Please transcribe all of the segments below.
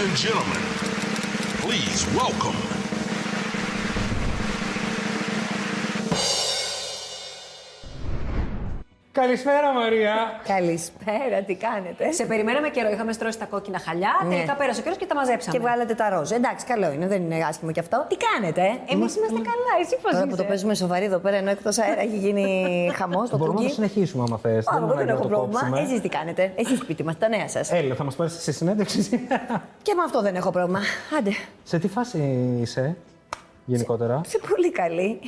Ladies and gentlemen, please welcome. Καλησπέρα, Μαρία. Καλησπέρα, τι κάνετε. Σε περιμέναμε καιρό. Είχαμε στρώσει τα κόκκινα χαλιά. Ναι. Τελικά πέρασε ο καιρός και τα μαζέψαμε. Και βγάλατε τα ροζ. Εντάξει, καλό είναι, δεν είναι άσχημο κι αυτό. Τι κάνετε, εμείς είμαστε καλά. Εσύ πώς είσαι. Τώρα που το παίζουμε σοβαρή εδώ πέρα, ενώ εκτός αέρα έχει γίνει χαμός. Μπορούμε να το συνεχίσουμε, άμα θες. Όχι, δεν έχω πρόβλημα. Εσείς τι κάνετε. Εσείς σπίτι μας, τα νέα σας. Έλα, θα μας πάρεις σε συνέντευξη. Και με αυτό δεν έχω πρόβλημα. Άντε. Σε τι φάση είσαι. Γενικότερα. Είσαι πολύ καλή.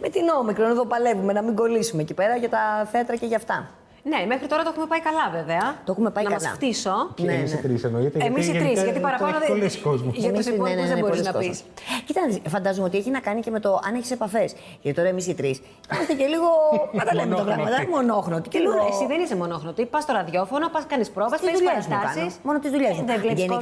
Με την όμικρον, εδώ παλεύουμε να μην κολλήσουμε εκεί πέρα για τα θέατρα και για αυτά. Ναι, μέχρι τώρα το έχουμε πάει καλά, βέβαια. Το έχουμε πάει καλά. Να μας χτίσω. Και εμείς οι τρεις εννοείται. Εμείς οι τρεις, γιατί παραπάνω δεν δεν μπορείς να πεις. Κοιτάξτε, φαντάζομαι ότι έχει να κάνει και με το αν έχεις επαφές. Γιατί τώρα εμείς οι τρεις είμαστε και λίγο. Μα τα λέμε τα πράγματα. Μονόχρωτοι. Και λίγο. Εσύ δεν είσαι μονόχρωτη. Πας στο ραδιόφωνο, πας κάνεις πρόβας, παίρνεις παραστάσεις. Μόνο τις δουλειές μου. Δεν βλέπεις κόσμο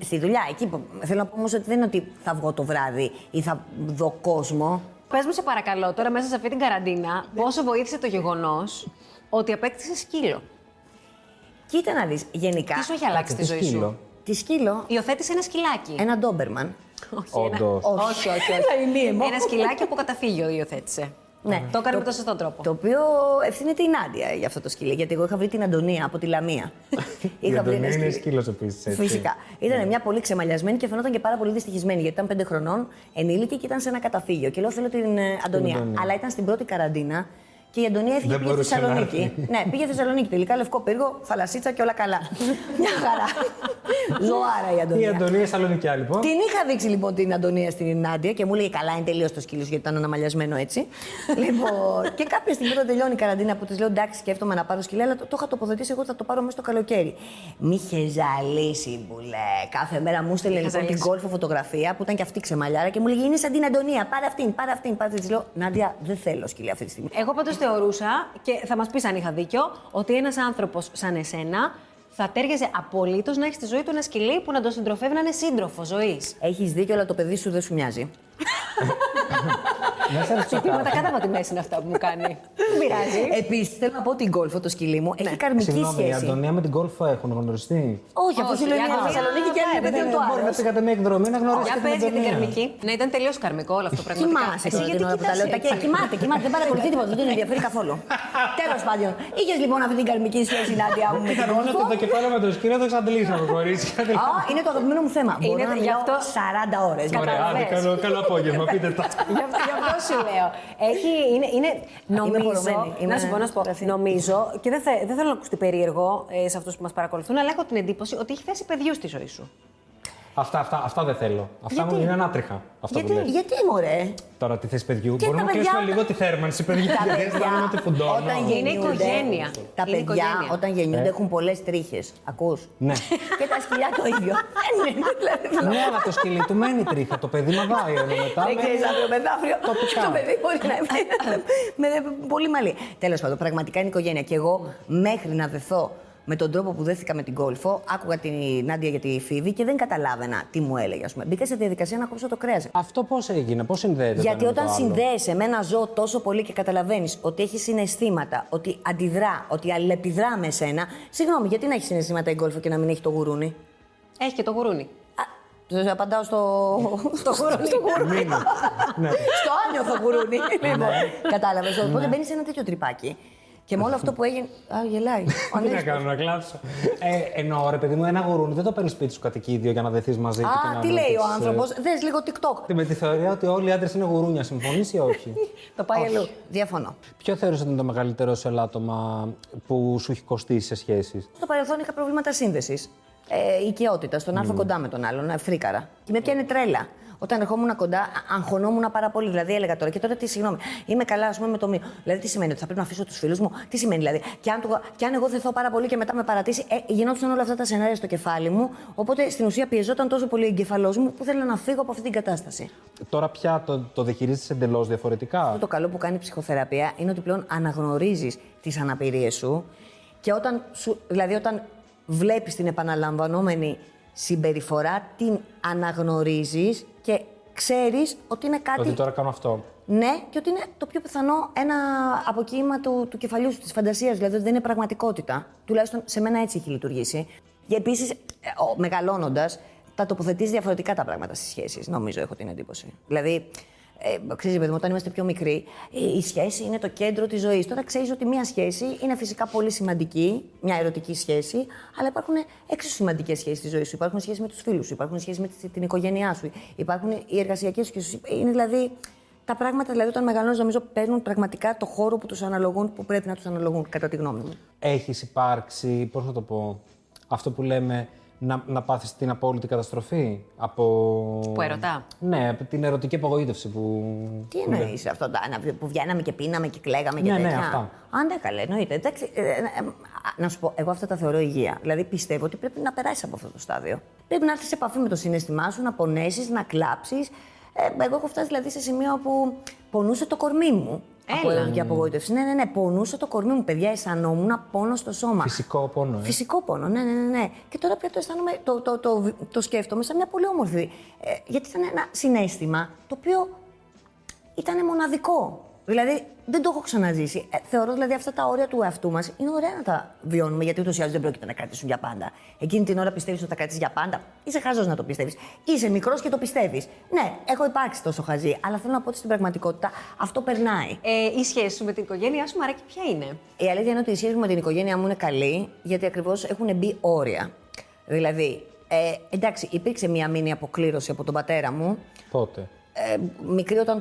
στη δουλειά. Εκεί θέλω να πω όμως ότι δεν είναι ότι θα βγω το βράδυ ή θα δω κόσμο. Πες μου, σε παρακαλώ, τώρα μέσα σε αυτή την καραντίνα, πόσο βοήθησε το γεγονός ότι απέκτησες σκύλο. Κοίτα να δεις, γενικά. Τι σου έχει αλλάξει τη ζωή σου. Τι σκύλο. Υιοθέτησε ένα σκυλάκι. Ένα ντόμπερμαν. Όχι. Ένα σκυλάκι από καταφύγιο υιοθέτησε. Ναι. Το έκανε με τον σωστό τρόπο. Το οποίο ευθύνεται η Νάντια για αυτό το σκύλο. Γιατί εγώ είχα βρει την Αντωνία από τη Λαμία. Η Αντωνία είναι σκύλο επίσης. Φυσικά. Ήταν μια πολύ ξεμαλιασμένη και φαινόταν και πάρα πολύ δυστυχισμένη. Γιατί ήταν 5 χρονών, ενήλικη και ήταν σε ένα καταφύγιο. Και λέω: θέλω την Αντωνία. Αλλά ήταν στην πρώτη καραντίνα και η Αντωνία έφυγε πήγε Θεσσαλονίκη. Ναι, πήγε Θεσσαλονίκη τελικά. Λευκό πύργο, θαλασσίτσα και όλα καλά. Μια χαρά. Ζωάρα η Αντωνία. Η Αντωνία Θεσσαλονικιά λοιπόν. Την είχα δείξει λοιπόν την Αντωνία στην Νάντια και μου λέει: καλά, είναι τελείως το σκύλο, γιατί ήταν αναμαλιασμένο έτσι. Λοιπόν, και κάποια στιγμή όταν τελειώνει η καραντίνα που τη λέω: εντάξει, σκέφτομαι να πάρω σκυλά, αλλά το είχα τοποθετήσει εγώ ότι θα το πάρω μέσα στο καλοκαίρι. Μ' είχε ζαλίσει, μπουλέ. Κάθε μέρα μου στέλνε λοιπόν την Γκόλφο φωτογραφία που ήταν και αυτή ξεμαλιάρα και μου λέει: είναι σαν την Αντωνία, πάρε αυτήν, πάρε αυτήν. Τη λέω: Νάντια, δεν θέλω σκυλί αυτή τη στιγμή. Εγώ πάντως θεωρούσα, και θα μας πεις αν είχα δίκιο, ότι ένας άνθρωπος σαν εσένα θα τέριαζε απολύτως να έχει στη ζωή του ένα σκυλί που να τον συντροφεύει, να είναι σύντροφο ζωής. Έχεις δίκιο, αλλά το παιδί σου δεν σου μοιάζει. Χτυπήματα κάτω από τη μέση είναι αυτά που μου κάνει. Δεν πειράζει. Επίσης, θέλω να πω ότι η Γκόλφο, το σκυλί μου, έχει καρμική σχέση. Συγγνώμη, η Αντωνία με την Γκόλφο έχουν γνωριστεί. Όχι, αφού είναι μια Θεσσαλονίκη και άλλη παιδί του άλλου. Να πήγατε μια εκδρομή να γνωρίσετε. Για πες για την καρμική. Ναι, ήταν τελείως καρμικό όλο αυτό πραγματικά. Εσύ γιατί κοιτάζεις. Κοιμάται, δεν παρακολουθεί τίποτα, δεν ενδιαφέρει καθόλου. Τέλος πάντων, είχε λοιπόν αυτή την καρμική σχέση ενάντια μου. Ήταν μόνο το κεφάλαιο με το σκύλο, το εξαντλήσαμε, κορίτσια. Είναι το αγαπημένο μου θέμα. Μπορεί να μιλάω 40 ώρες. Καλό απόγευμα, πείτε τα. Σου λέω. Έχει, είναι νομίζω, νομίζω, και δεν θέλω να ακουστεί περίεργο σε αυτούς που μας παρακολουθούν, αλλά έχω την εντύπωση ότι έχει θέση παιδιού στη ζωή σου. Αυτά δεν θέλω. Αυτά μου είναι ανάτριχα. Γιατί μωρέ. Τώρα τη θέση παιδιού. Μπορούμε να κλείσουμε λίγο τη θέρμανση, παιδιά. Είναι οικογένεια. Τα παιδιά όταν γεννιούνται έχουν πολλές τρίχες. Ακούς. Ναι. Και τα σκυλιά το ίδιο. Ναι, αλλά το σκυλί του μένει τρίχα. Το παιδί μαδάει εδώ μετά. Δεν ξέρει αύριο μεθαύριο. Το παιδί μπορεί να είναι. Πολύ μαλλί. Τέλος πάντων, πραγματικά είναι οικογένεια. Και εγώ μέχρι να δεθώ. Με τον τρόπο που δέθηκα με την Γκόλφο, άκουγα την Νάντια για τη ΦΥΒΗ και δεν καταλάβαινα τι μου έλεγε. Μπήκα σε διαδικασία να κόψω το κρέας. Αυτό πώς έγινε, πώς συνδέεται. Γιατί όταν συνδέεσαι με ένα ζώο τόσο πολύ και καταλαβαίνεις ότι έχει συναισθήματα, ότι αντιδρά, ότι αλληλεπιδρά με σένα. Συγγνώμη, γιατί να έχει συναισθήματα η Γκόλφο και να μην έχει το γουρούνι. Έχει και το γουρούνι. Του απαντάω στο γουρούνι. Στο άνιωθο γουρούνι. Κατάλαβε. Οπότε μπαίνει σε ένα τέτοιο τρυπάκι. Και με όλο αυτό που έγινε. Α, γελάει. Τι να κάνω, να κλάψω. Εννοώ, ρε παιδί μου, ένα γουρούνι δεν το παίρνει σπίτι σου κατοικίδιο για να δεθεί μαζί του. Α, τι λέει ο άνθρωπος, δες λίγο TikTok. Με τη θεωρία ότι όλοι οι άντρες είναι γουρούνια, συμφωνείς ή όχι. Το πάει αλλού. Διαφωνώ. Ποιο θεωρείς ότι είναι το μεγαλύτερο σου ελάττωμα που σου έχει κοστίσει σε σχέσεις. Στο παρελθόν είχα προβλήματα σύνδεσης. Οικειότητα, στον άρθρο κοντά με τον άλλον, φρίκαρα. Και με πιάνει τρέλα. Όταν ερχόμουν κοντά, αγχωνόμουν πάρα πολύ. Δηλαδή, έλεγα τώρα και τώρα τι, συγγνώμη, είμαι καλά, ας πούμε, με το μείο. Δηλαδή, τι σημαίνει ότι θα πρέπει να αφήσω τους φίλους μου, τι σημαίνει δηλαδή. Και αν εγώ θεθώ πάρα πολύ και μετά με παρατήσει, γινόντουσαν όλα αυτά τα σενάρια στο κεφάλι μου. Οπότε στην ουσία πιεζόταν τόσο πολύ ο εγκεφαλός μου που ήθελα να φύγω από αυτή την κατάσταση. Τώρα πια το διαχειρίζεσαι εντελώς διαφορετικά. Αυτό το καλό που κάνει η ψυχοθεραπεία είναι ότι πλέον αναγνωρίζεις τις αναπηρίες σου και όταν βλέπεις την επαναλαμβανόμενη συμπεριφορά, την αναγνωρίζεις και ξέρεις ότι είναι κάτι. Ότι τώρα κάνω αυτό. ναι, και ότι είναι το πιο πιθανό ένα αποκύημα του κεφαλιού σου, της φαντασίας, δηλαδή ότι δεν είναι πραγματικότητα. Τουλάχιστον σε μένα έτσι έχει λειτουργήσει. Και επίσης, μεγαλώνοντας, τα τοποθετείς διαφορετικά τα πράγματα στις σχέσεις, νομίζω, έχω την εντύπωση. Δηλαδή, ξέρεις, παιδί μου, όταν είμαστε πιο μικροί, η σχέση είναι το κέντρο της ζωής. Τώρα ξέρεις ότι μια σχέση είναι φυσικά πολύ σημαντική, μια ερωτική σχέση, αλλά υπάρχουν έξω σημαντικές σχέσεις στη ζωή σου. Υπάρχουν σχέσεις με τους φίλους σου, υπάρχουν σχέσεις με την οικογένειά σου, υπάρχουν οι εργασιακές σου. Είναι δηλαδή. Τα πράγματα, δηλαδή, όταν μεγαλώνεις, νομίζω παίρνουν πραγματικά το χώρο που τους αναλογούν, που πρέπει να τους αναλογούν, κατά τη γνώμη μου. Έχεις υπάρξει, πώς να το πω, αυτό που λέμε, να πάθεις την απόλυτη καταστροφή από. Που ερωτά. Ναι, από την ερωτική απογοήτευση που. Τι εννοείς αυτό, που βγαίναμε και πίναμε και κλαίγαμε και τέτοια. Ναι, αυτά. Άντε, καλέ, εννοείται. Εντάξει, να σου πω, εγώ αυτά τα θεωρώ υγεία. Δηλαδή, πιστεύω ότι πρέπει να περάσεις από αυτό το στάδιο. Πρέπει να έρθεις σε επαφή με το συναισθημά σου, να πονέσεις, να κλάψεις. Εγώ έχω φτάσει δηλαδή σε σημείο που πονούσε το κορμί μου. Από απογοήτευση. Ναι, πονούσε το κορμί μου, παιδιά. Αισθανόμουν πόνο στο σώμα. Φυσικό πόνο. Φυσικό πόνο, ναι. Και τώρα πια το αισθάνομαι, το σκέφτομαι σαν μια πολύ όμορφη. Γιατί ήταν ένα συναίσθημα το οποίο ήταν μοναδικό. Δηλαδή δεν το έχω ξαναζήσει. Θεωρώ δηλαδή αυτά τα όρια του εαυτού μας είναι ωραία να τα βιώνουμε, γιατί ούτως ή άλλως δεν πρόκειται να κρατήσουν για πάντα. Εκείνη την ώρα πιστεύεις ότι τα κρατήσεις για πάντα. Είσαι χαζός να το πιστεύεις. Είσαι μικρός και το πιστεύεις. Ναι, έχω υπάρξει τόσο χαζή, αλλά θέλω να πω ότι στην πραγματικότητα αυτό περνάει. Η σχέση σου με την οικογένειά σου, Μαράκι, ποια είναι? Η αλήθεια είναι ότι η σχέση μου με την οικογένειά μου είναι καλή, γιατί ακριβώς έχουν μπει όρια. Δηλαδή, εντάξει, υπήρξε μία μήνυα αποκλήρωση από τον πατέρα μου. Πότε? Μικρή, όταν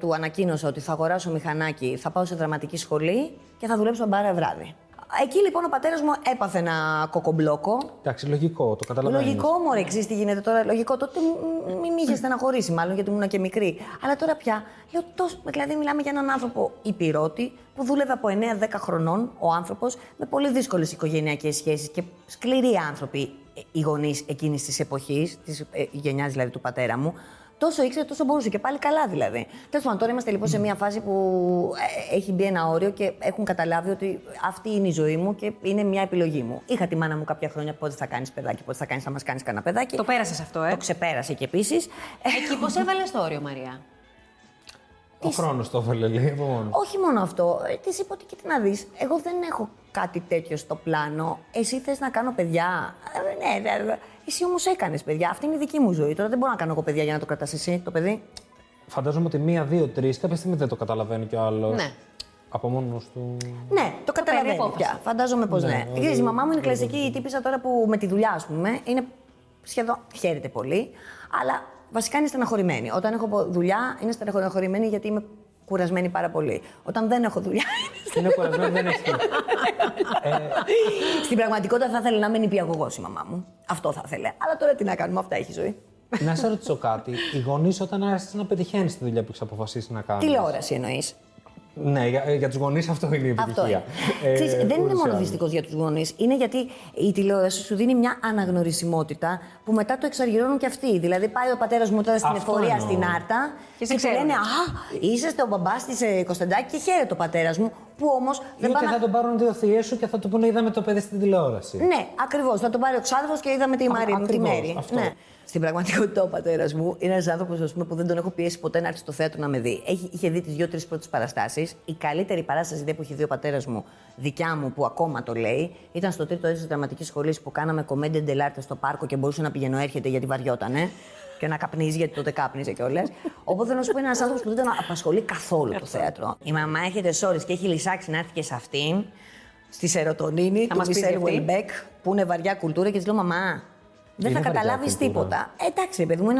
του ανακοίνωσα ότι θα αγοράσω μηχανάκι, θα πάω σε δραματική σχολή και θα δουλέψω μπάρα βράδυ. Εκεί λοιπόν ο πατέρας μου έπαθε ένα κοκομπλόκο. Εντάξει, λογικό, το καταλαβαίνω. Λογικό, μωρέ, ξέρεις τι γίνεται τώρα. Λογικό, τότε μην είχε στεναχωρήσει, μάλλον γιατί ήμουν και μικρή. Αλλά τώρα πια λέω τόσο. Δηλαδή, μιλάμε για έναν άνθρωπο Υπηρώτη που δούλευε από 9-10 χρονών ο άνθρωπος, με πολύ δύσκολες οικογενειακές σχέσεις και σκληροί άνθρωποι οι γονείς εκείνης της εποχής, της γενιάς δηλαδή του πατέρα μου. Τόσο ήξερε, τόσο μπορούσε και πάλι καλά δηλαδή. Τέλος πάντων, τώρα είμαστε λοιπόν σε μια φάση που έχει μπει ένα όριο και έχουν καταλάβει ότι αυτή είναι η ζωή μου και είναι μια επιλογή μου. Είχα τη μάνα μου κάποια χρόνια, πότε θα κάνεις παιδάκι, πότε θα κάνεις, θα μας κάνεις κανένα παιδάκι. Το πέρασες αυτό, Το ξεπέρασε και επίσης. Εκεί πώς έβαλες το όριο, Μαρία? Ο χρόνος το έβαλε, λέει, μόνο. Όχι μόνο αυτό. Της είπα ότι κοίτα να δεις, εγώ δεν έχω κάτι τέτοιο στο πλάνο. Εσύ θες να κάνω παιδιά. Ναι. Εσύ όμως έκανες παιδιά. Αυτή είναι η δική μου ζωή. Τώρα δεν μπορώ να κάνω εγώ παιδιά για να το κρατάς εσύ το παιδί. Φαντάζομαι ότι 1, 2, 3 κάποια στιγμή δεν το καταλαβαίνει κι άλλο. Ναι. Από μόνος του. Ναι, το καταλαβαίνει πια. Φαντάζομαι πως ναι. Ξέρεις, η μαμά μου είναι κλασική η τύπησα τώρα που με τη δουλειά, ας πούμε, είναι σχεδόν. Χαίρεται πολύ, αλλά. Βασικά είναι στεναχωρημένη. Όταν έχω δουλειά, είναι στεναχωρημένη γιατί είμαι κουρασμένη πάρα πολύ. Όταν δεν έχω δουλειά. Είναι κουρασμένη, δεν έχει. Στην πραγματικότητα θα ήθελε να είμαι νηπιαγωγός η μαμά μου. Αυτό θα ήθελε. Αλλά τώρα τι να κάνουμε, αυτά έχει ζωή. Να σε ρωτήσω κάτι. Οι γονείς όταν άρχισαν να πετυχαίνεις τη δουλειά που έχεις αποφασίσει να κάνεις. Τηλεόραση εννοείς. Ναι, για τους γονείς αυτό είναι η επιτυχία. Δεν είναι μόνο δυστυχώς για τους γονείς. Είναι γιατί η τηλεόραση σου δίνει μια αναγνωρισιμότητα που μετά το εξαργυρώνουν και αυτοί. Δηλαδή, πάει ο πατέρας μου τώρα στην εφορία στην Άρτα και του λένε «Α, είσαστε ο μπαμπάς της Κωνσταντάκη και χαίρεται ο πατέρας μου». Που όμως δεν πάνε. Και θα τον πάρουν δύο θείες σου και θα του πούνε «Είδαμε το παιδί στην τηλεόραση». Ναι, ακριβώς. Θα τον πάρει ο ξάδερφος και είδαμε τη Μαρία μου, τη Μέρη. Στην πραγματικότητα, ο πατέρας μου είναι ένας άνθρωπος που δεν τον έχω πιέσει ποτέ να έρθει στο θέατρο να με δει. Είχε δει τις 2-3 πρώτες παραστάσεις. Η καλύτερη παράσταση που είχε δει ο πατέρας μου, δικιά μου, που ακόμα το λέει, ήταν στο 3ο έτος της δραματικής σχολής που κάναμε Κομέντε εντελάρτε στο πάρκο και μπορούσε να πηγαίνω έρχεται γιατί βαριότανε. Και να καπνίζει, γιατί τότε κάπνιζε κιόλας. Οπότε θέλω να σου πω: είναι ένας άνθρωπος που δεν τον απασχολεί καθόλου το θέατρο. Η μαμά έρχεται σε ώρες και έχει λυσάξει να έρθει και σε αυτήν, στη Σεροτονίνη, του Μισέλ Ουελμπέκ, που είναι βαριά κουλτούρα, και της λέω: Μαμά, δεν θα καταλάβεις τίποτα. Εντάξει, παιδί μου,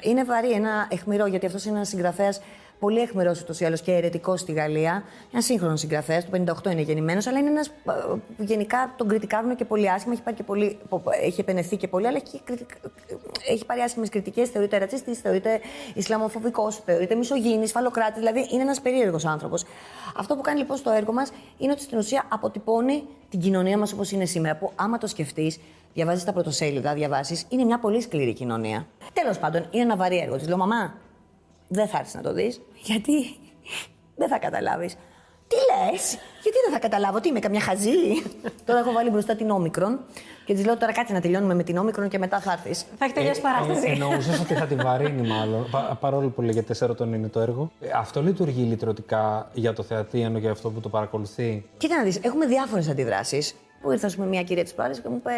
είναι βαρύ, ένα αιχμηρό, γιατί αυτός είναι ένας συγγραφέας πολύ αιχμηρός ούτως ή άλλως και αιρετικός στη Γαλλία. Ένας σύγχρονος συγγραφέας, το 1958 είναι γεννημένος, αλλά είναι ένας που γενικά τον κριτικάρουν και πολύ άσχημα. Έχει επενεθεί και πολύ, αλλά έχει πάρει άσχημες κριτικές. Θεωρείται ρατσιστής, θεωρείται ισλαμοφοβικός, θεωρείται μισογύνης, φαλοκράτης. Δηλαδή είναι ένας περίεργος άνθρωπος. Αυτό που κάνει λοιπόν στο έργο μας είναι ότι στην ουσία αποτυπώνει την κοινωνία μας όπως είναι σήμερα, που άμα το σκεφτείς. Διαβάζεις τα πρωτοσέλιδα, διαβάσεις. Είναι μια πολύ σκληρή κοινωνία. Τέλος πάντων, είναι ένα βαρύ έργο. Της λέω: Μαμά, δεν θα έρθεις να το δεις, γιατί δεν θα καταλάβεις. Τι λες? Γιατί δεν θα καταλάβω, τι είμαι, καμιά χαζή? Τώρα έχω βάλει μπροστά την όμικρον και της λέω τώρα κάτσε να τελειώνουμε με την όμικρον και μετά θα έρθεις. Θα έχει τελειώσει παράσταση. Εννοούσες ότι θα την βαρύνει μάλλον, παρόλο που λέγεται Σεροτονίνη το έργο. Αυτό λειτουργεί λυτρωτικά για το θεατή, ενώ για αυτό που το παρακολουθεί. Κοίτα να δεις, έχουμε διάφορες αντιδράσεις. Που ήρθα με μια κυρία της παράστασης και μου είπε: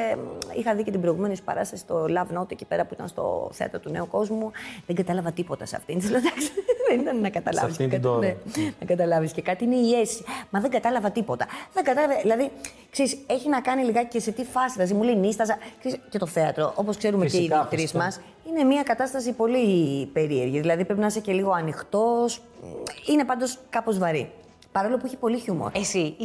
είχα δει και την προηγούμενη παράσταση στο Love Not εκεί πέρα που ήταν στο θέατρο του Νέου Κόσμου. Δεν κατάλαβα τίποτα σε αυτήν. Τη λέω: εντάξει, δεν ήταν να καταλάβεις. Σε αυτήν ναι, να καταλάβεις και κάτι. Είναι η αίσθηση. Μα δεν κατάλαβα τίποτα. Δεν κατάλαβα. Δηλαδή, ξέρεις, έχει να κάνει λιγάκι και σε τι φάση. Δηλαδή, μου λέει νίσταζα. Ξέρεις, και το θέατρο, όπως ξέρουμε φυσικά, και οι τρεις μας, είναι μια κατάσταση πολύ περίεργη. Δηλαδή, πρέπει να είσαι και λίγο ανοιχτός. Είναι πάντως κάπως βαρύ. Παρόλο που έχει πολύ χιούμορ. Εσύ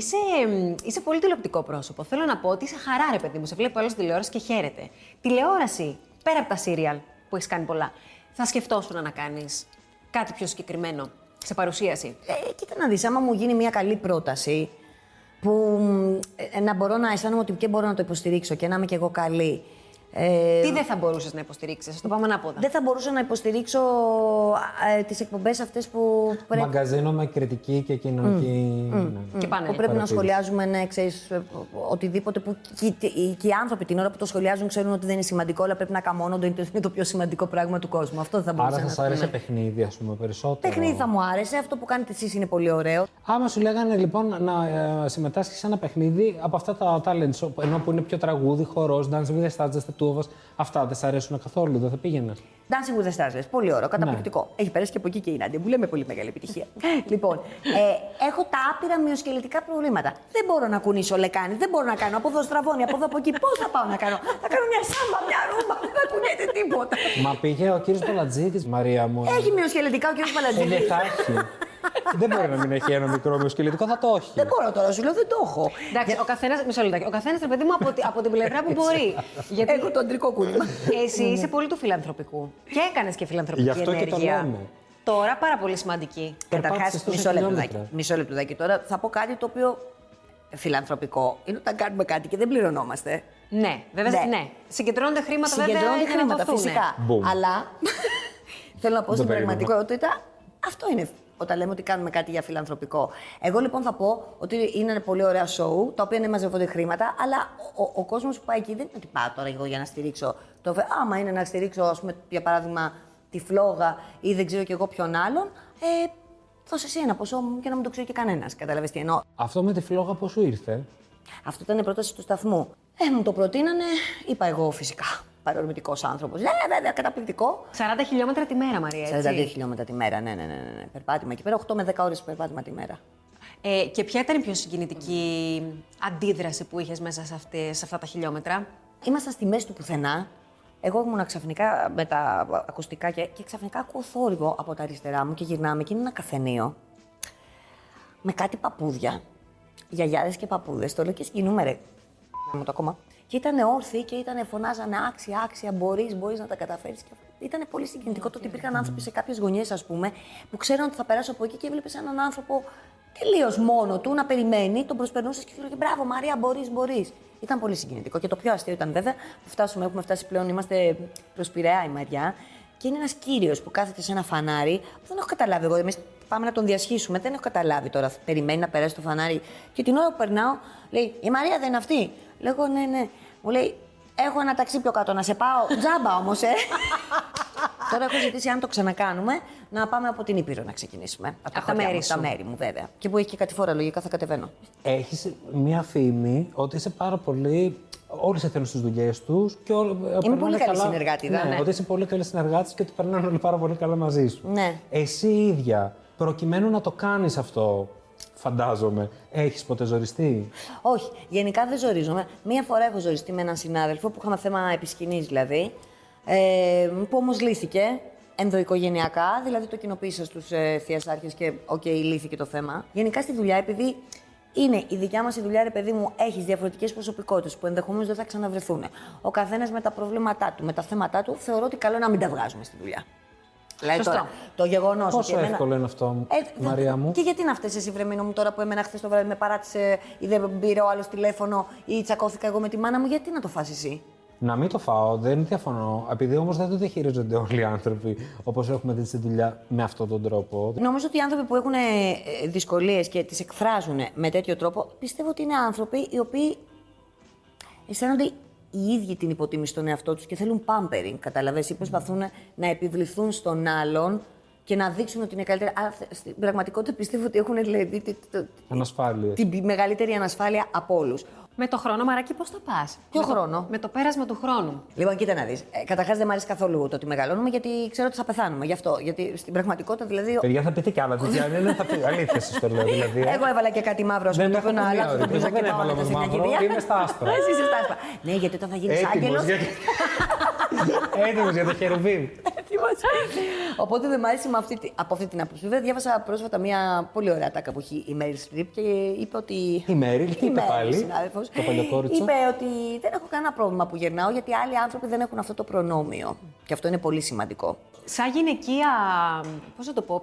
είσαι πολύ τηλεοπτικό πρόσωπο. Θέλω να πω ότι είσαι χαρά, ρε παιδί μου. Σε βλέπω όλη στην τηλεόραση και χαίρεται. Τηλεόραση, πέρα από τα σύριαλ που έχεις κάνει πολλά, θα σκεφτόσουν να κάνεις κάτι πιο συγκεκριμένο σε παρουσίαση? Κοίτα να δεις, άμα μου γίνει μια καλή πρόταση που να μπορώ να αισθάνομαι ότι και μπορώ να το υποστηρίξω και να είμαι κι εγώ καλή. Τι δεν θα μπορούσες να υποστηρίξεις, ας το πάμε ανάποδα. Δεν θα μπορούσα να υποστηρίξω τις εκπομπές αυτές που πρέπει. Μαγκαζίνο με κριτική και κοινωνική. Και πάνε. Που πρέπει να σχολιάζουμε, ναι, ξέρεις, οτιδήποτε που και οι άνθρωποι την ώρα που το σχολιάζουν ξέρουν ότι δεν είναι σημαντικό, αλλά πρέπει να καμώνονται, είναι το πιο σημαντικό πράγμα του κόσμου. Αυτό δεν θα μπορούσα. Άρα θα σου άρεσε παιχνίδι, ας πούμε, περισσότερο? Παιχνίδι θα μου άρεσε, αυτό που κάνετε εσείς είναι πολύ ωραίο. Άμα σου λέγανε λοιπόν να συμμετάσχεις σε ένα παιχνίδι από αυτά τα talent show, ενώ που είναι πιο τραγούδι, χορός, Dancing with the Stars. Αυτά δεν σ' αρέσουν καθόλου, δεν θα πήγαινε? Dancing with the Stars, πολύ ωραίο, καταπληκτικό. Ναι. Έχει περάσει και από εκεί και η Νάντια, που λέμε πολύ μεγάλη επιτυχία. Λοιπόν, έχω τα άπειρα μυοσκελετικά προβλήματα. Δεν μπορώ να κουνήσω λεκάνη, δεν μπορώ να κάνω από εδώ στραβώνει, από εδώ από εκεί. Πώς θα πάω να κάνω? Θα κάνω μια σάμπα, μια ρούμπα, δεν θα κουνιέται τίποτα. Μα πήγε ο κύριος Παλατζίδης, Μαρία μου. Έχει μυοσκελετικά ο κύριος Παλατζίδης. Δεν μπορεί να μην έχει ένα μικρό μυοσκελετικό, θα το έχει. Δεν μπορώ τώρα, σου λέω δεν το έχω. Εντάξει, ο καθένας, μισό λεπτάκι, ο καθένας, ρε παιδί μου, από την πλευρά που μπορεί. Γιατί έχω το αντρικό κούνημα. Εσύ είσαι πολύ του φιλανθρωπικού. Και έκανες και φιλανθρωπική ενέργεια. Τώρα πάρα πολύ σημαντική. Καταρχάς, μισό λεπτάκι τώρα, θα πω κάτι το οποίο φιλανθρωπικό είναι όταν κάνουμε κάτι και δεν πληρωνόμαστε. Ναι, βέβαια. Ναι. Συγκεντρώνονται χρήματα, βέβαια. Συγκεντρώνονται χρήματα, φυσικά. Αλλά θέλω να πω στην πραγματικότητα αυτό είναι. Όταν λέμε ότι κάνουμε κάτι για φιλανθρωπικό. Εγώ λοιπόν θα πω ότι είναι ένα πολύ ωραία σοου, τα οποία είναι μαζεύονται χρήματα, αλλά ο κόσμος που πάει εκεί δεν είναι ότι πάω τώρα εγώ για να στηρίξω το. Άμα είναι να στηρίξω, ας πούμε, για παράδειγμα, τη Φλόγα ή δεν ξέρω κι εγώ ποιον άλλον, δώσε εσύ ένα ποσό μου και να μην το ξέρει και κανένας. Καταλαβαίνεις τι εννοώ. Αυτό με τη Φλόγα πώς σου ήρθε? Αυτό ήταν η πρόταση του σταθμού. Μου το προτείνανε, είπα εγώ φυσικά. Παρορμητικός άνθρωπος. Ναι, καταπληκτικό. 40 χιλιόμετρα τη μέρα, Μαρία, έτσι. 42 χιλιόμετρα τη μέρα, ναι. Περπάτημα εκεί πέρα, 8 με 10 ώρες περπάτημα τη μέρα. Και ποια ήταν η πιο συγκινητική αντίδραση που είχες μέσα σε αυτά τα χιλιόμετρα? Ήμασταν στη μέση του πουθενά. Εγώ ήμουν ξαφνικά με τα ακουστικά και ξαφνικά ακούω θόρυβο από τα αριστερά μου και γυρνάμε και είναι ένα καφενείο με κάτι παππούδια. Γιαγιάδες και παππούδες. Το λέω και συγκινούμε, ρε. Μου το ακόμα. Και ήταν όρθιοι και φωνάζανε άξια, μπορείς να τα καταφέρεις. Ήταν πολύ συγκινητικό το ότι υπήρχαν άνθρωποι σε κάποιες γωνιές, ας πούμε, που ξέραν ότι θα περάσω από εκεί και έβλεπες έναν άνθρωπο τελείως μόνο του να περιμένει, τον προσπερνούσες και έλεγε μπράβο, Μαρία, μπορείς. Ήταν πολύ συγκινητικό. Και το πιο αστείο ήταν βέβαια που έχουμε φτάσει πλέον, είμαστε προς Πειραιά η Μαριά. Και είναι ένας κύριος που κάθεται σε ένα φανάρι, που δεν έχω καταλάβει εγώ. Εμείς πάμε να τον διασχίσουμε, δεν έχω καταλάβει τώρα. Περιμένει να περάσει το φανάρι. Και την ώρα που περνάω, λέει: η Μαρία δεν είναι αυτή? Λέγω: ναι. Μου λέει: έχω ένα ταξί πιο κάτω να σε πάω. Τζάμπα όμως, Τώρα έχω ζητήσει, αν το ξανακάνουμε, να πάμε από την Ήπειρο να ξεκινήσουμε. Από τα μέρη μου, βέβαια. Και που έχει και κατηφόρα, λογικά θα κατεβαίνω. Έχεις μία φήμη ότι είσαι πάρα πολύ. Όλοι σε θέλουν στις δουλειές τους. Είμαι πολύ καλή συνεργάτη. Ναι, ότι είσαι πολύ καλή συνεργάτη και ότι περνάνε όλοι πάρα πολύ καλά μαζί σου. Ναι. Εσύ ίδια, προκειμένου να το κάνεις αυτό, φαντάζομαι, έχεις ποτέ ζοριστεί? Όχι, γενικά δεν ζορίζομαι. Μία φορά έχω ζοριστεί με έναν συνάδελφο που είχαμε θέμα επισκηνής, δηλαδή. Που όμως λύθηκε ενδοοικογενειακά, δηλαδή το κοινοποίησα στους θείας άρχες και λύθηκε το θέμα. Γενικά στη δουλειά, επειδή. Είναι η δικιά μας η δουλειά, ρε παιδί μου, έχεις διαφορετικές προσωπικότητες που ενδεχομένως δεν θα ξαναβρεθούν. Ο καθένας με τα προβλήματά του, με τα θέματά του, θεωρώ ότι καλό είναι να μην τα βγάζουμε στη δουλειά. Δηλαδή τώρα, το γεγονός. Πόσο εύκολο είναι αυτό, Μαρία μου. Και γιατί να φταίς εσύ, βρεμίνο μου, τώρα που εμένα χθες το βράδυ με παράτησε ή δεν πήρε ο άλλος τηλέφωνο ή τσακώθηκα εγώ με τη μάνα μου, γιατί να το φας εσύ? Να μην το φάω, δεν διαφωνώ. Επειδή όμως δεν το διαχειρίζονται όλοι οι άνθρωποι όπως έχουμε δει στη δουλειά με αυτόν τον τρόπο. Νομίζω ότι οι άνθρωποι που έχουν δυσκολίες και τις εκφράζουν με τέτοιο τρόπο, πιστεύω ότι είναι άνθρωποι οι οποίοι αισθάνονται οι ίδιοι την υποτίμηση στον εαυτό τους και θέλουν pampering. Καταλαβαίνεις, ή προσπαθούν να επιβληθούν στον άλλον και να δείξουν ότι είναι καλύτερα. Άρα, στην πραγματικότητα πιστεύω ότι έχουν δηλαδή την μεγαλύτερη ανασφάλεια από όλους. Με το χρόνο, Μαράκι, πώς θα πας? Ποιο χρόνο? Με το πέρασμα του χρόνου. Λοιπόν, κοίτα να δεις. Καταρχάς, δεν μου αρέσει καθόλου το ότι μεγαλώνουμε, γιατί ξέρω ότι θα πεθάνουμε. Γι' αυτό. Γιατί στην πραγματικότητα, δηλαδή. Παιδιά, θα πείτε κι άλλα. Δεν θα πει. Αλήθεια σα το λέω. Εγώ έβαλα και κάτι μαύρο. Δεν έχω να αλλάξω. Δεν έβαλα κάτι μαύρο. Είμαι στα άσπρα. Εσύ είσαι στα άσπρα. Ναι, γιατί όταν θα γίνεις άγγελος. Έτοιμος για το χερουβίμ. Οπότε δεν μ' άρεσε από αυτή την άποψη. Βέβαια, διάβασα πρόσφατα μια πολύ ωραία τάκα που είχε η Μέριλ Στριπ και είπε ότι. Η Μέριλ, τι είπε πάλι. Το παλιοκόριτσο. Είπε ότι δεν έχω κανένα πρόβλημα που γερνάω, γιατί άλλοι άνθρωποι δεν έχουν αυτό το προνόμιο. Και αυτό είναι πολύ σημαντικό. Σαν γυναικεία. Πώς θα το πω,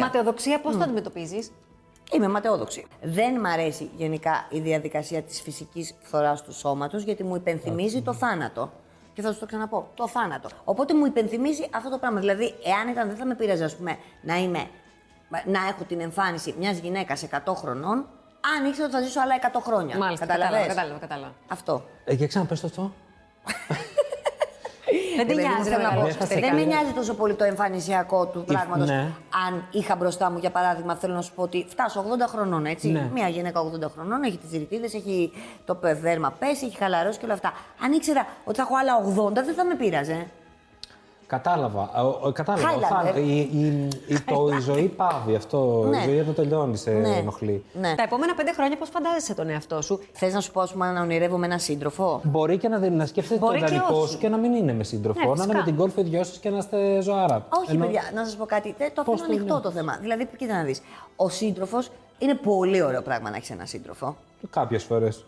ματαιοδοξία, πώς το αντιμετωπίζεις? Είμαι ματαιόδοξη. Δεν μ' αρέσει γενικά η διαδικασία της φυσικής φθοράς του σώματος, γιατί μου υπενθυμίζει το θάνατο. Και θα σου το ξαναπώ, το θάνατο. Οπότε μου υπενθυμίζει αυτό το πράγμα. Δηλαδή, εάν ήταν, δεν θα με πείραζε, ας πούμε, να έχω την εμφάνιση μιας γυναίκας 100 χρονών, αν ήξερα ότι θα ζήσω άλλα 100 χρόνια. Μάλιστα, κατάλαβα. Αυτό. Για ξαναπες το αυτό. Δεν με νοιάζει τόσο πολύ το εμφανισιακό του πράγματος. Αν είχα μπροστά μου, για παράδειγμα, θέλω να σου πω ότι φτάσω 80 χρονών, έτσι. Μια γυναίκα 80 χρονών έχει τις ρητίδες, έχει το δέρμα πέσει, έχει χαλαρώσει και όλα αυτά. Αν ήξερα ότι θα έχω άλλα 80, δεν θα με πείραζε. Κατάλαβα. Η ζωή πάβει αυτό. Η ζωή όταν τελειώνει σε ενοχλεί. Τα επόμενα 5 χρόνια πώς φαντάζεσαι τον εαυτό σου? Θες να σου πω, ας πούμε, να ονειρεύομαι έναν σύντροφο? Μπορεί και να σκέφτεσαι τον ιδανικό σου και να μην είναι με σύντροφο. Να είναι με την Γκόλφο οι δυο σας και να είστε ζωάρα. Όχι, παιδιά, να σας πω κάτι. Το αφήνω ανοιχτό το θέμα. Δηλαδή, κοίτα να δεις. Ο σύντροφος είναι πολύ ωραίο πράγμα να έχεις έναν σύντροφο. Κάποιες φορές.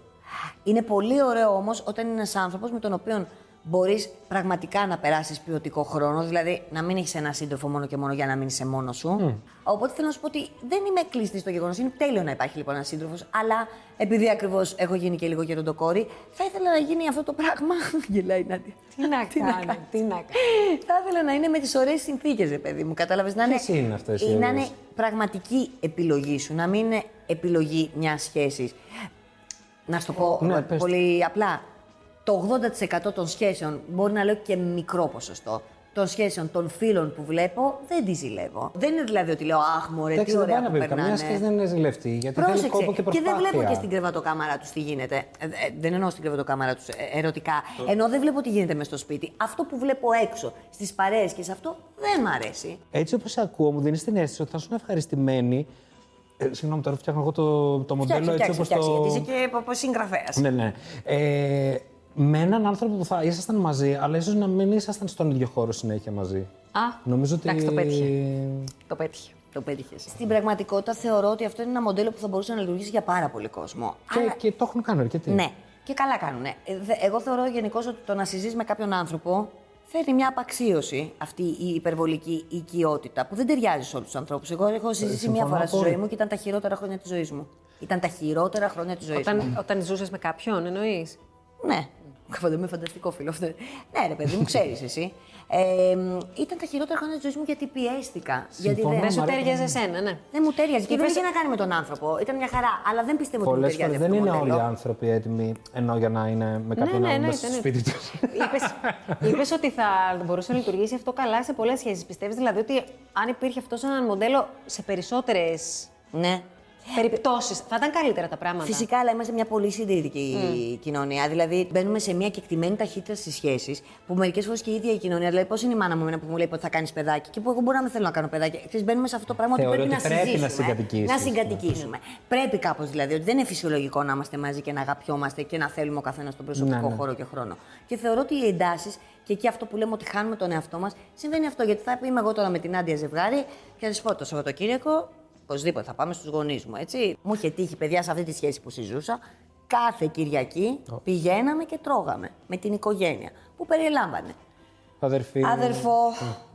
Είναι πολύ ωραίο όμως όταν είναι ένας άνθρωπος με τον οποίο μπορείς πραγματικά να περάσεις ποιοτικό χρόνο, δηλαδή να μην έχεις ένα σύντροφο μόνο και μόνο για να μείνεις μόνος σου. Οπότε θέλω να σου πω ότι δεν είμαι κλειστή στο γεγονός. Είναι τέλειο να υπάρχει λοιπόν ένας σύντροφος, αλλά επειδή ακριβώς έχω γίνει και λίγο γεροντοκόρη, θα ήθελα να γίνει αυτό το πράγμα. Γελάει η Νάντια. Τι να κάνω. Θα ήθελα να είναι με τις ωραίες συνθήκες, ρε παιδί μου. Κατάλαβες, να είναι. Να είναι πραγματική επιλογή σου, να μην είναι επιλογή μιας σχέσης. Να σου το πω πολύ απλά. Το 80% των σχέσεων, μπορεί να λέω και μικρό ποσοστό, των σχέσεων των φίλων που βλέπω, δεν τη ζηλεύω. Δεν είναι δηλαδή ότι λέω «Αχ, μωρέ, τι ωραία που περνάνε». Καμιά σχέση δεν είναι ζηλευτή, γιατί θέλει κόπο και προσπάθεια. Και δεν βλέπω και στην κρεβατοκάμαρα τους τι γίνεται. Δεν εννοώ στην κρεβατοκάμαρα τους ερωτικά. Ενώ δεν βλέπω τι γίνεται μες στο σπίτι. Αυτό που βλέπω έξω, στις παρέες και σε αυτό, δεν μ' αρέσει. Έτσι όπως ακούω, μου δίνεις την αίσθηση ότι θα ήσουν ευχαριστημένοι. Συγγνώμη, τώρα φτιάχνω εγώ το μοντέλο έτσι όπως το. Γιατί είσαι και συγγραφέας. Ναι. Με έναν άνθρωπο που θα ήσασταν μαζί, αλλά ίσως να μην ήσασταν στον ίδιο χώρο συνέχεια μαζί. Νομίζω ότι. Εντάξει, το πέτυχε. Στην πραγματικότητα θεωρώ ότι αυτό είναι ένα μοντέλο που θα μπορούσε να λειτουργήσει για πάρα πολύ κόσμο. Και το έχουν κάνει αρκετοί. Ναι, και καλά κάνουν. Εγώ θεωρώ γενικώς ότι το να συζείς με κάποιον άνθρωπο φέρνει μια απαξίωση αυτή η υπερβολική οικειότητα που δεν ταιριάζει σε όλους τους ανθρώπους. Εγώ έχω συζήσει μια φορά στη ζωή μου και ήταν τα χειρότερα χρόνια της ζωής μου. Όταν ζούσες με κάποιον, εννοείς? Ναι, με φανταστικό φίλο αυτό. Ναι, ρε παιδί μου, ξέρεις εσύ. Ήταν τα χειρότερα χρόνια της ζωής μου γιατί πιέστηκα. Δεν σου τέριαζε εσένα, ναι. Δεν μου τέριαζε και δεν είχε να κάνει με τον άνθρωπο. Ήταν μια χαρά, αλλά δεν πιστεύω ότι μου ταιριάζει αυτό το μοντέλο. Δεν είναι όλοι οι άνθρωποι έτοιμοι ενώ για να είναι με κάποιον άλλον μέσα στο σπίτι τους. Είπες ότι θα μπορούσε να λειτουργήσει αυτό καλά σε πολλές σχέσεις. Πιστεύεις δηλαδή ότι αν υπήρχε αυτό σαν μοντέλο σε περισσότερες. Ναι. Περιπτώσεις. Θα ήταν καλύτερα τα πράγματα. Φυσικά, αλλά είμαστε μια πολύ συντηρητική κοινωνία. Δηλαδή, μπαίνουμε σε μια κεκτημένη ταχύτητα στις σχέσεις που μερικές φορές και η ίδια η κοινωνία. Δηλαδή, πώς είναι η μάνα μου που μου λέει ότι θα κάνεις παιδάκι και που εγώ μπορώ να με θέλω να κάνω παιδάκι. Ξέρεις, μπαίνουμε σε αυτό το πράγμα. Θεωρώ ότι πρέπει να συγκατοικήσουμε. Πρέπει κάπως δηλαδή. Ότι δεν είναι φυσιολογικό να είμαστε μαζί και να αγαπιόμαστε και να θέλουμε ο καθένας τον προσωπικό χώρο και χρόνο. Και θεωρώ ότι οι εντάσεις. Και εκεί αυτό που λέμε ότι χάνουμε τον εαυτό μας συμβαίνει αυτό. Γιατί θα είμαι εγώ τώρα με την Νάντια ζευγάρι και θα σου πω το Σαββατοκύριακο. Οπωσδήποτε θα πάμε στους γονείς μου, έτσι. Μου είχε τύχει, παιδιά, σε αυτή τη σχέση που συζούσα, κάθε Κυριακή πηγαίναμε και τρώγαμε με την οικογένεια που περιελάμβανε. Αδερφό,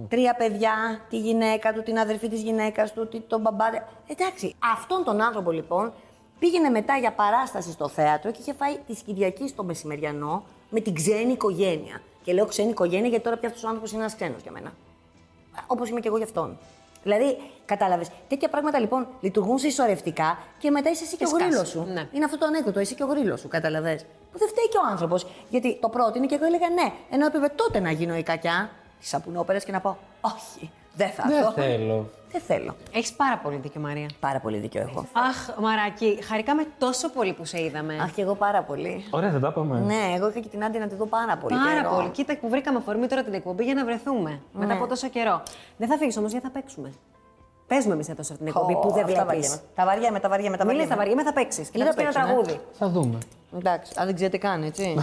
3 παιδιά, τη γυναίκα του, την αδερφή της γυναίκας του, τον μπαμπά. Εντάξει, αυτόν τον άνθρωπο λοιπόν Πήγαινε μετά για παράσταση στο θέατρο και είχε φάει τη Κυριακή το μεσημεριανό με την ξένη οικογένεια. Και λέω ξένη οικογένεια γιατί τώρα πια αυτός ο άνθρωπος είναι ένας ξένος για μένα. Όπως είμαι και εγώ γι' αυτόν. Δηλαδή, κατάλαβες, τέτοια πράγματα λοιπόν λειτουργούν σε ισορρευτικά και μετά είσαι εσύ και ο γρίλος σου. Ναι. Είναι αυτό το ανέκδοτο, εσύ και ο γρίλος σου, καταλαβες. Που δεν φταίει και ο άνθρωπος. Γιατί το πρότεινε και εγώ έλεγα ναι, ενώ έπρεπε τότε να γίνω η κακιά τη σαπουνόπερα και να πω όχι. Δεν θα έρθω. Δεν θέλω. Έχεις πάρα πολύ δίκιο, Μαρία. Πάρα πολύ δίκιο έχω. Αχ, Μαράκι, χαρήκαμε τόσο πολύ που σε είδαμε. Αχ, και εγώ πάρα πολύ. Ωραία, θα τα πάμε. Ναι, εγώ είχα και την Άντια να τη δω πάρα πολύ. Πάρα πολύ. Κοίτα που βρήκαμε αφορμή τώρα την εκπομπή για να βρεθούμε. Ναι. Μετά από τόσο καιρό. Δεν θα φύγεις όμως, γιατί θα παίξουμε. Παίζουμε εμείς εδώ σε αυτήν την εκπομπή που δεν βλέπεις. Τα βαριέμαι. Μην λες τα βαριέμαι, θα παίξεις. Και θα παίξεις ένα τραγούδι. Θα δούμε. Εντάξει, αν δεν ξέρετε καν, έτσι.